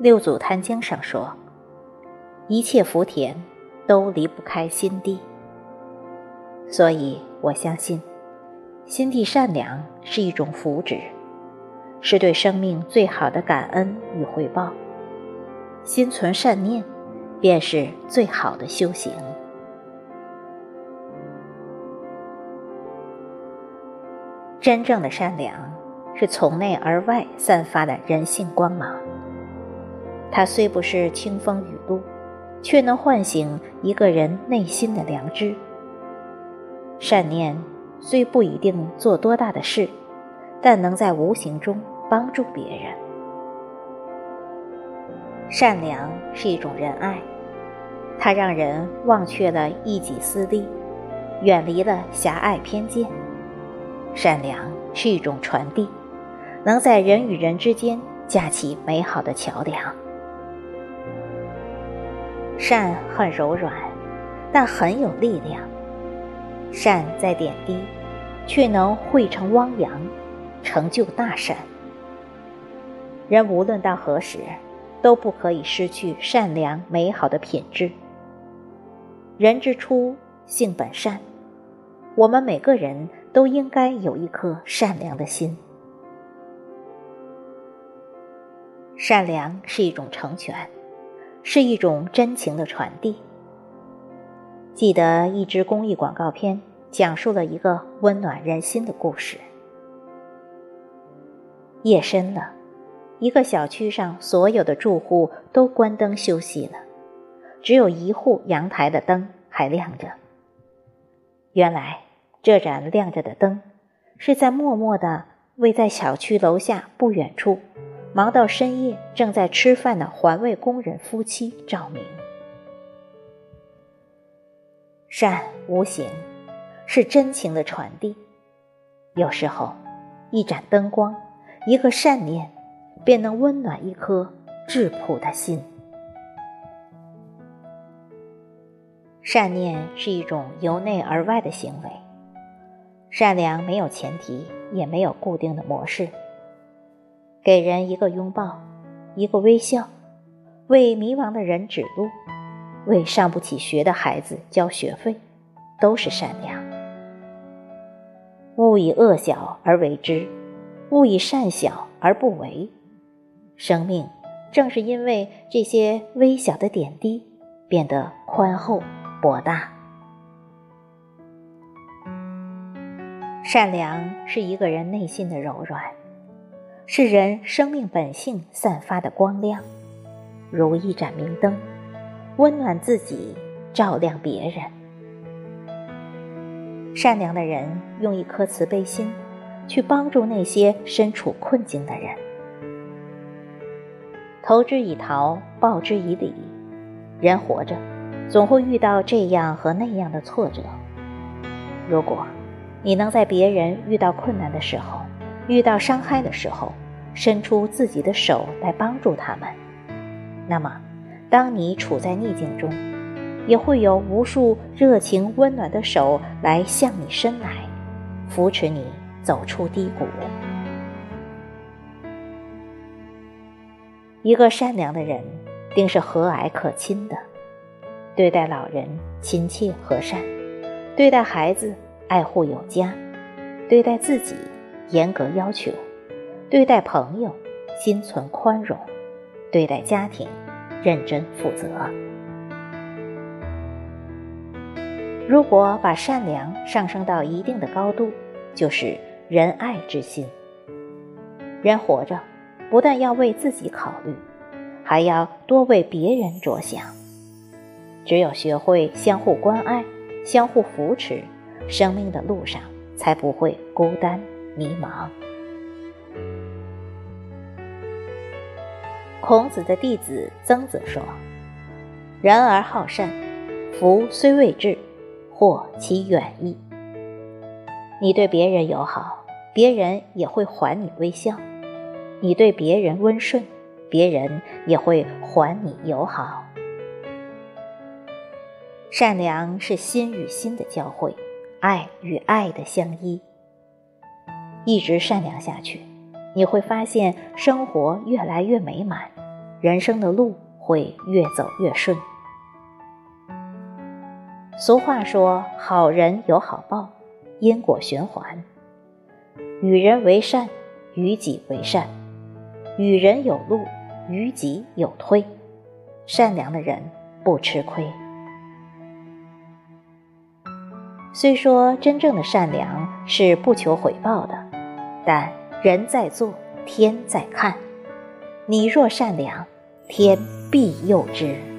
六祖坛经上说，一切福田都离不开心地。所以我相信，心地善良是一种福祉，是对生命最好的感恩与回报。心存善念，便是最好的修行。真正的善良是从内而外散发的人性光芒，它虽不是清风雨露，却能唤醒一个人内心的良知。善念虽不一定做多大的事，但能在无形中帮助别人。善良是一种仁爱，它让人忘却了一己私利，远离了狭隘偏见。善良是一种传递，能在人与人之间架起美好的桥梁。善很柔软，但很有力量。善在点滴，却能汇成汪洋，成就大善。人无论到何时，都不可以失去善良美好的品质。人之初，性本善，我们每个人都应该有一颗善良的心。善良是一种成全，是一种真情的传递。记得一支公益广告片讲述了一个温暖人心的故事。夜深了，一个小区上所有的住户都关灯休息了，只有一户阳台的灯还亮着。原来这盏亮着的灯是在默默地为在小区楼下不远处忙到深夜正在吃饭的环卫工人夫妻照明。善无形，是真情的传递。有时候一盏灯光，一个善念，便能温暖一颗质朴的心。善念是一种由内而外的行为，善良没有前提，也没有固定的模式。给人一个拥抱，一个微笑，为迷茫的人指路，为上不起学的孩子交学费，都是善良。勿以恶小而为之，勿以善小而不为。生命正是因为这些微小的点滴，变得宽厚博大。善良是一个人内心的柔软，是人生命本性散发的光亮，如一盏明灯，温暖自己，照亮别人。善良的人用一颗慈悲心，去帮助那些身处困境的人。投之以桃，报之以李。人活着，总会遇到这样和那样的挫折。如果你能在别人遇到困难的时候，遇到伤害的时候，伸出自己的手来帮助他们，那么当你处在逆境中，也会有无数热情温暖的手来向你伸来，扶持你走出低谷。一个善良的人定是和蔼可亲的，对待老人亲切和善，对待孩子爱护有加，对待自己严格要求，对待朋友心存宽容，对待家庭认真负责。如果把善良上升到一定的高度，就是仁爱之心。人活着，不但要为自己考虑，还要多为别人着想。只有学会相互关爱，相互扶持，生命的路上才不会孤单迷茫。孔子的弟子曾子说，人而好善，福虽未至，祸其远矣。你对别人友好，别人也会还你微笑；你对别人温顺，别人也会还你友好。善良是心与心的交汇，爱与爱的相依。一直善良下去，你会发现生活越来越美满，人生的路会越走越顺。俗话说，好人有好报，因果循环。与人为善，与己为善；与人有路，与己有推。善良的人不吃亏。虽说真正的善良是不求回报的，但人在做，天在看。你若善良，天必佑之。